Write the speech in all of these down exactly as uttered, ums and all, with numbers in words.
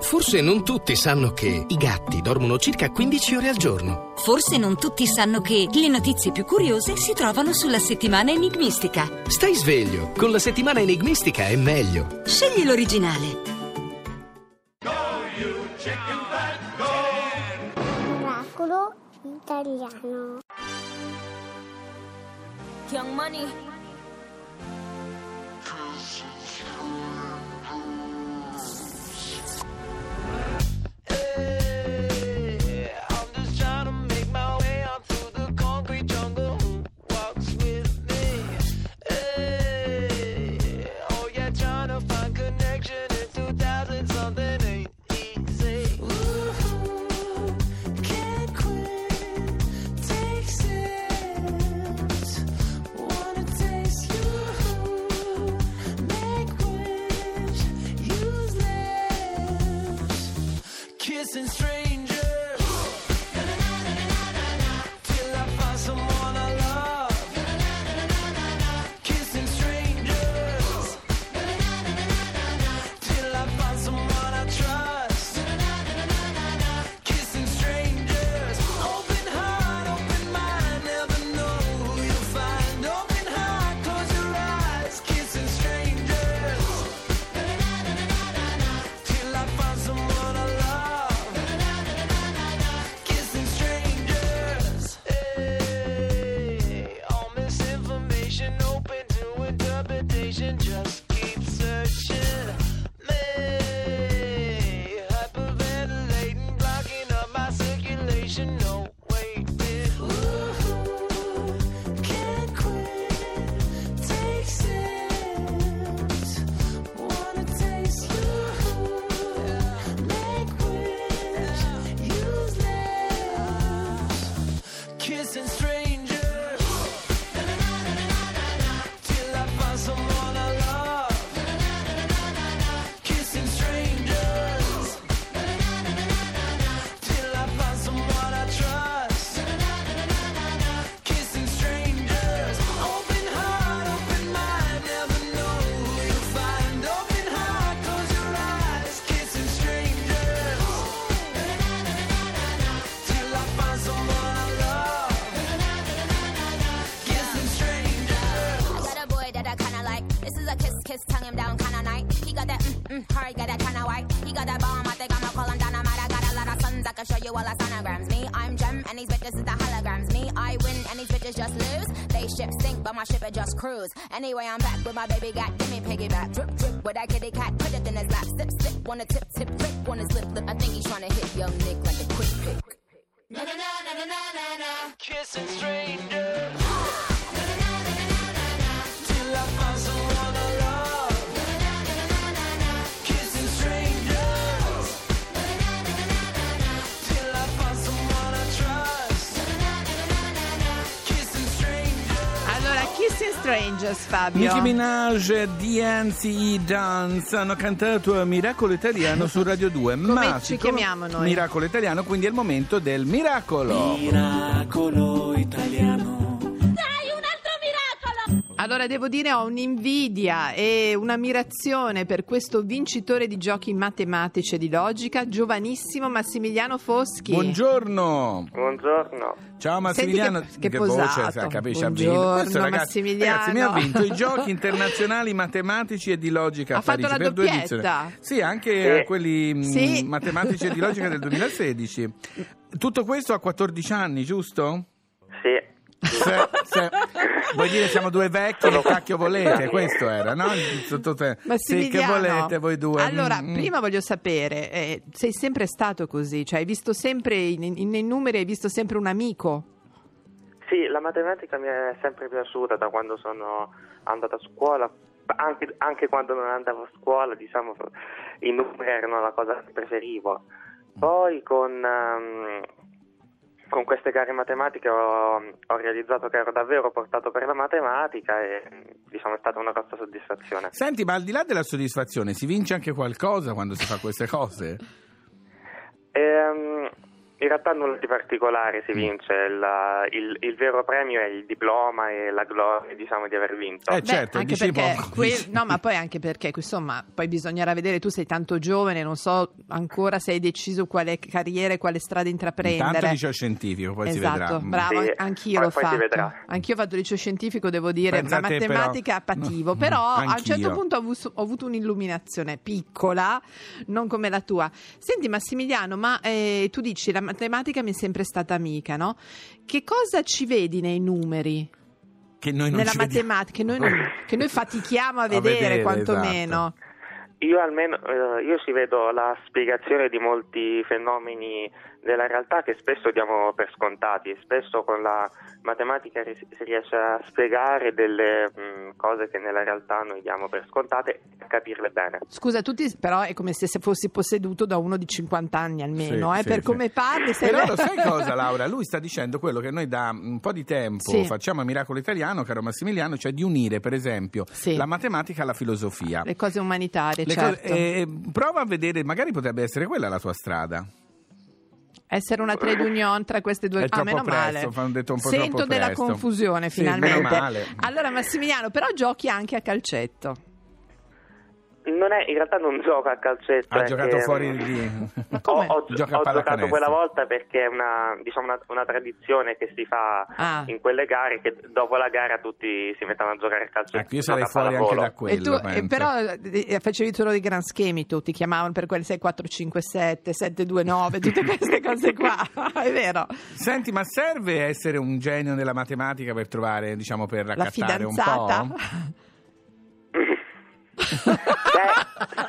Forse non tutti sanno che i gatti dormono circa quindici ore al giorno. Forse non tutti sanno che le notizie più curiose si trovano sulla settimana enigmistica. Stai sveglio, con la settimana enigmistica è meglio. Scegli l'originale. Go you chicken fat, go! Miracolo italiano. Young money. Cruise. Anyway, I'm back with my baby got give me piggyback. Drip, drip, with that kitty cat, put it in his lap. Slip, slip, wanna tip, tip, click, wanna slip, lip. I think he's tryna hit young Nick like a quick pick. Na na na na na na na. Kissing strangers. Na na na na na na na. Till I find someone I love. Na na na na na na. Kissing strangers. Na na na na na na. Till I find someone I trust. Na na na na na. Kissing strangers. Allora, Kissing Strangers, Fabio. Nicky Minaj, D N C Dance hanno cantato Miracolo Italiano su Radio due. Come ma ci chiamiamo noi? Miracolo Italiano, quindi è il momento del miracolo. Miracolo Italiano. Dai, un altro miracolo! Allora, devo dire, ho un'invidia e un'ammirazione per questo vincitore di giochi matematici e di logica, giovanissimo Massimiliano Foschi. Buongiorno. Buongiorno. Ciao Massimiliano, senti che, che, che voce, sa, capisci? Buongiorno, questo, ragazzi, Massimiliano. Ragazzi, mi ha vinto i giochi internazionali matematici e di logica ha a Parigi fatto la per due edizioni. Sì, anche sì. quelli sì. Mh, matematici e di logica del duemilasedici. Tutto questo a quattordici anni, giusto? Sì. Se, se, vuoi dire siamo due vecchi, che cacchio volete? Questo era, no? Sì, che volete voi due? Allora, mm. prima voglio sapere, eh, sei sempre stato così? Cioè, hai visto sempre in, in, nei numeri, hai visto sempre un amico? Sì, la matematica mi è sempre piaciuta da quando sono andato a scuola. Anche, anche quando non andavo a scuola, diciamo, i numeri erano la cosa che preferivo. Poi con... Um, Con queste gare matematiche ho, ho realizzato che ero davvero portato per la matematica e diciamo è stata una grossa soddisfazione. Senti, ma al di là della soddisfazione si vince anche qualcosa quando si fa queste cose? Ehm, In realtà nulla di particolare si vince, il, il, il vero premio è il diploma e la gloria, diciamo, di aver vinto. Eh Beh, certo, anche perché quel, no, ma poi anche perché, insomma, poi bisognerà vedere, tu sei tanto giovane, non so ancora se hai deciso quale carriera e quale strada intraprendere. Intanto liceo scientifico, poi esatto, si vedrà. Bravo, sì, anch'io l'ho fatto. Anch'io ho fatto liceo scientifico, devo dire, la matematica però, pativo, no, però anch'io. A un certo punto ho avuto, ho avuto un'illuminazione piccola, non come la tua. Senti Massimiliano, ma eh, tu dici la matematica mi è sempre stata amica, no? Che cosa ci vedi nei numeri? Che noi non Nella matematica, che noi, non, che noi fatichiamo a vedere, a vedere quantomeno. Esatto. Io almeno, eh, io ci vedo la spiegazione di molti fenomeni della realtà che spesso diamo per scontati. Spesso con la matematica ris- si riesce a spiegare delle mh, cose che nella realtà noi diamo per scontate e capirle bene. Scusa, tu ti, però è come se fossi posseduto da uno di cinquanta anni almeno, sì, eh, sì, per sì. Come parli. Sei... Però lo sai cosa, Laura? Lui sta dicendo quello che noi da un po' di tempo sì. facciamo a Miracolo Italiano, caro Massimiliano, cioè di unire per esempio sì. la matematica alla filosofia. Le cose umanitarie. Certo. Co- eh, prova a vedere, magari potrebbe essere quella la tua strada. Essere una trade union tra queste due. È ah, meno presto, male. Detto un po' Sento della presto. Confusione finalmente. Sì, allora Massimiliano, però giochi anche a calcetto. Non è, in realtà non gioca a calcetto. Ha giocato che, fuori lì. Ho, ho, Gioca a ho giocato quella volta perché è una, diciamo una, una tradizione che si fa ah. in quelle gare, che dopo la gara tutti si mettono a giocare a calcetto. Ecco, io sarei fuori anche da quello. E tu, e però facevi solo dei gran schemi, tu ti chiamavano per quelle sei quattro cinque sette, sette due nove, tutte queste cose qua. È vero. Senti, ma serve essere un genio della matematica per trovare, diciamo, per raccattare un po'?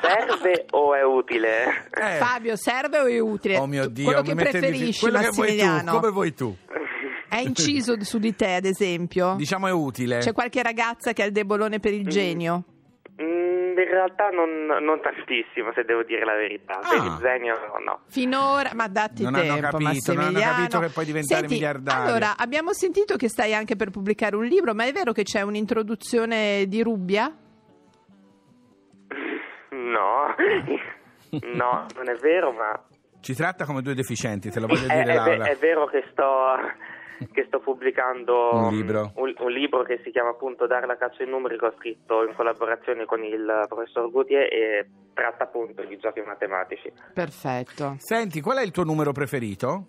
Serve o è utile? Eh. Fabio, serve o è utile? Oh mio Dio, quello che preferisci, quello Massimiliano. Che vuoi tu, come vuoi tu? È inciso su di te, ad esempio? Diciamo è utile. C'è qualche ragazza che ha il debolone per il mm. genio? Mm, in realtà non, non tantissimo, se devo dire la verità. Ah. Per il genio no. Finora, ma datti non tempo, hanno capito, Massimiliano. Non hanno capito che puoi diventare Senti, miliardario. Allora, abbiamo sentito che stai anche per pubblicare un libro, ma è vero che c'è un'introduzione di Rubbia? No, no, non è vero, ma... Ci tratta come due deficienti, te lo voglio dire, è, Laura. È, è vero che sto, che sto pubblicando un libro. Un, un libro che si chiama appunto Dar la caccia ai numeri, che ho scritto in collaborazione con il professor Gutierrez e tratta appunto di giochi matematici. Perfetto. Senti, qual è il tuo numero preferito?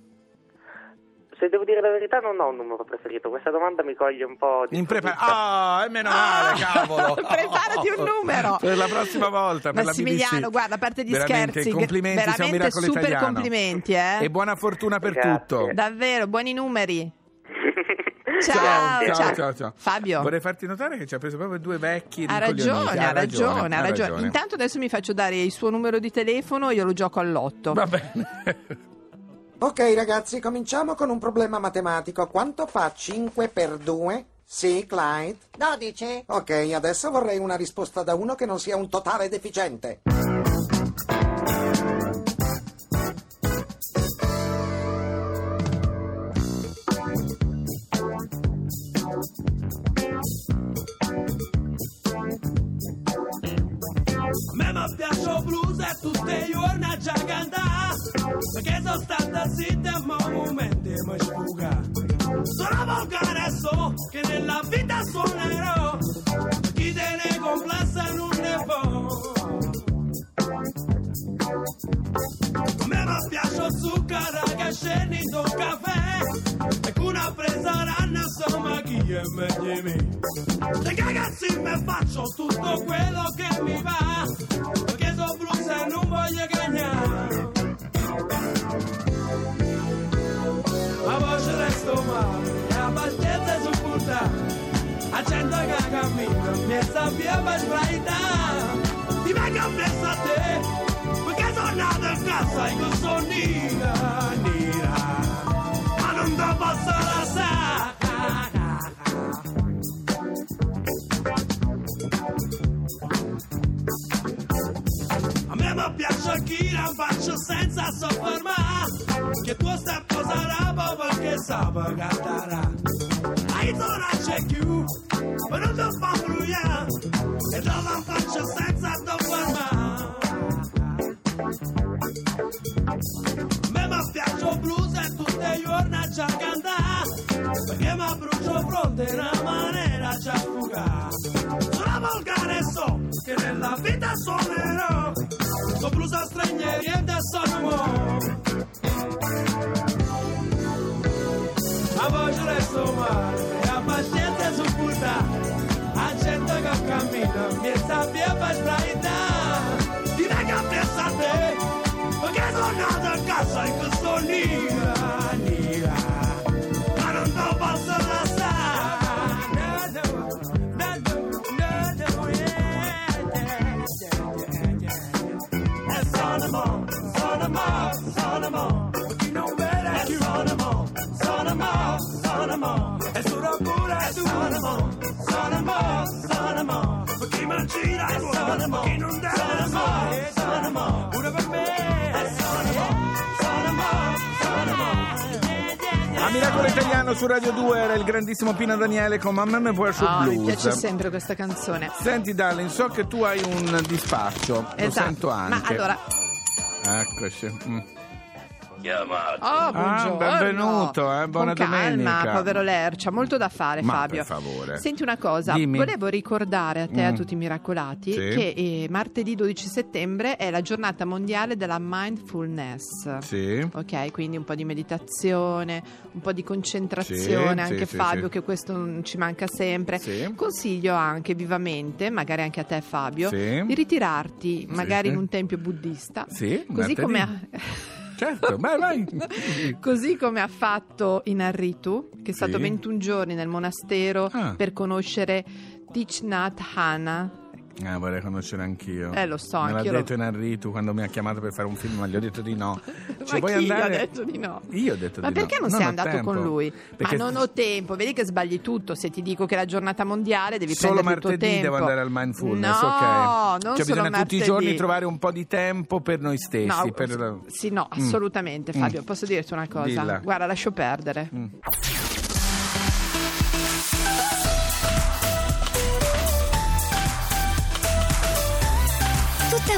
Se devo dire la verità non ho un numero preferito, questa domanda mi coglie un po' di... Imprepar- ah, è meno male, cavolo! Preparati un numero! Per la prossima volta, per Massimiliano, la B B C. Guarda, a parte gli veramente, scherzi, complimenti, veramente siamo Miracolo super Italiano. Complimenti, eh? E buona fortuna per Grazie. Tutto! Davvero, buoni numeri! Ciao, ciao, ciao, ciao, ciao. Fabio, vorrei farti notare che ci ha preso proprio due vecchi. Ha ragione, ha, ha ragione, ragione, ha ragione. Intanto adesso mi faccio dare il suo numero di telefono, io lo gioco all'otto. Va bene. Ok ragazzi, cominciamo con un problema matematico. Quanto fa cinque per due? Sì, Clyde? dodici. Ok, adesso vorrei una risposta da uno che non sia un totale deficiente. A me mi piacciono blues e tutte le giorni già cantare. Perché sono stata zitta ma un momento mi sfuga. Sono volgare so che nella vita suonerò. Chi te ne complessa non ne può. A me mi piace zucchero che scendi do caffè. E con una presa ranna insomma chi è meglio me. Se cagazzi mi faccio tutto quello che mi va. Perché sono brusa e non voglio cagnare. A voce resto male, la pazienza è supportata. A cento che cammino, mi sappia per sbraità. Ti vengo presso a te, perché sono nato in casa e con sono nera, nera. Ma non te posso lasciare. A me mi piace chi la faccio senza soffermare. Che tu stai sarà perché sa cantare. Hai zona c'è più, ma non ti fa brugliare. E non la faccio senza domani. Me ma spiaccio blues e tutte giorni c'è a cantare, perché mi brucio fronte una maniera c'è a fugare. Sono volgare so che nella vita suonerò, sono blues a stranieri e da sono a voglio resto male, a pazienza su puta, a gente che cammina, mi sapeva sbraità. Direi che pensate, perché sono nato a casa e che sono nera, nera, ma non te posso lasciare. No, no, no, no, yeah, yeah, yeah. E sono mo, sono mo, sono mo, e sono mo, sono mo, sono mo, e sono pure tu, sono mo, sono mo, sono mo, per chi mangira e sono mo, chi non deve sono, sono mo, pure per me, e sono mo, sono mo, sono mo. A Miracolo Italiano su Radio due era il grandissimo Pino Daniele con Mamma Me Puoi Show Blues. Mi piace sempre questa canzone. Senti Darling, so che tu hai un dispaccio, esatto, lo sento anche. Ma allora, eccoci. Mm. Chiamato. Oh, buongiorno. Ah, benvenuto, eh, buona con domenica. Calma, povero Lercia, molto da fare. Ma Fabio, per favore. Senti una cosa, dimmi. Volevo ricordare a te, mm. a tutti i miracolati, sì. che eh, martedì dodici settembre è la giornata mondiale della mindfulness. Sì. Ok, quindi un po' di meditazione, un po' di concentrazione, sì, anche sì, Fabio, sì, che questo non ci manca sempre. Sì. Consiglio anche vivamente, magari anche a te Fabio, sì. di ritirarti magari sì. in un tempio buddista. Sì, così martedì. Come a... Certo, vai, vai. Così come ha fatto Iñárritu, che è stato sì. ventuno giorni nel monastero ah. per conoscere Thich Nhat Hanh. Ah, vorrei conoscere anch'io. Eh, lo so, me l'ha detto lo... Iñárritu quando mi ha chiamato per fare un film, ma gli ho detto di no. Cioè, ma chi andare... ha detto di no? Io ho detto ma di no. Ma perché non, non sei andato tempo. Con lui? Perché... Ma non ho tempo, vedi che sbagli tutto. Se ti dico che è la giornata mondiale devi solo prendere tutto tempo. Solo martedì devo andare al mindfulness, no, ok? Non cioè, bisogna martedì. Tutti i giorni trovare un po' di tempo per noi stessi. No, per... Sì, no, assolutamente, mm. Fabio, posso dirti una cosa? Dilla. Guarda, lascio perdere. Mm. Tutta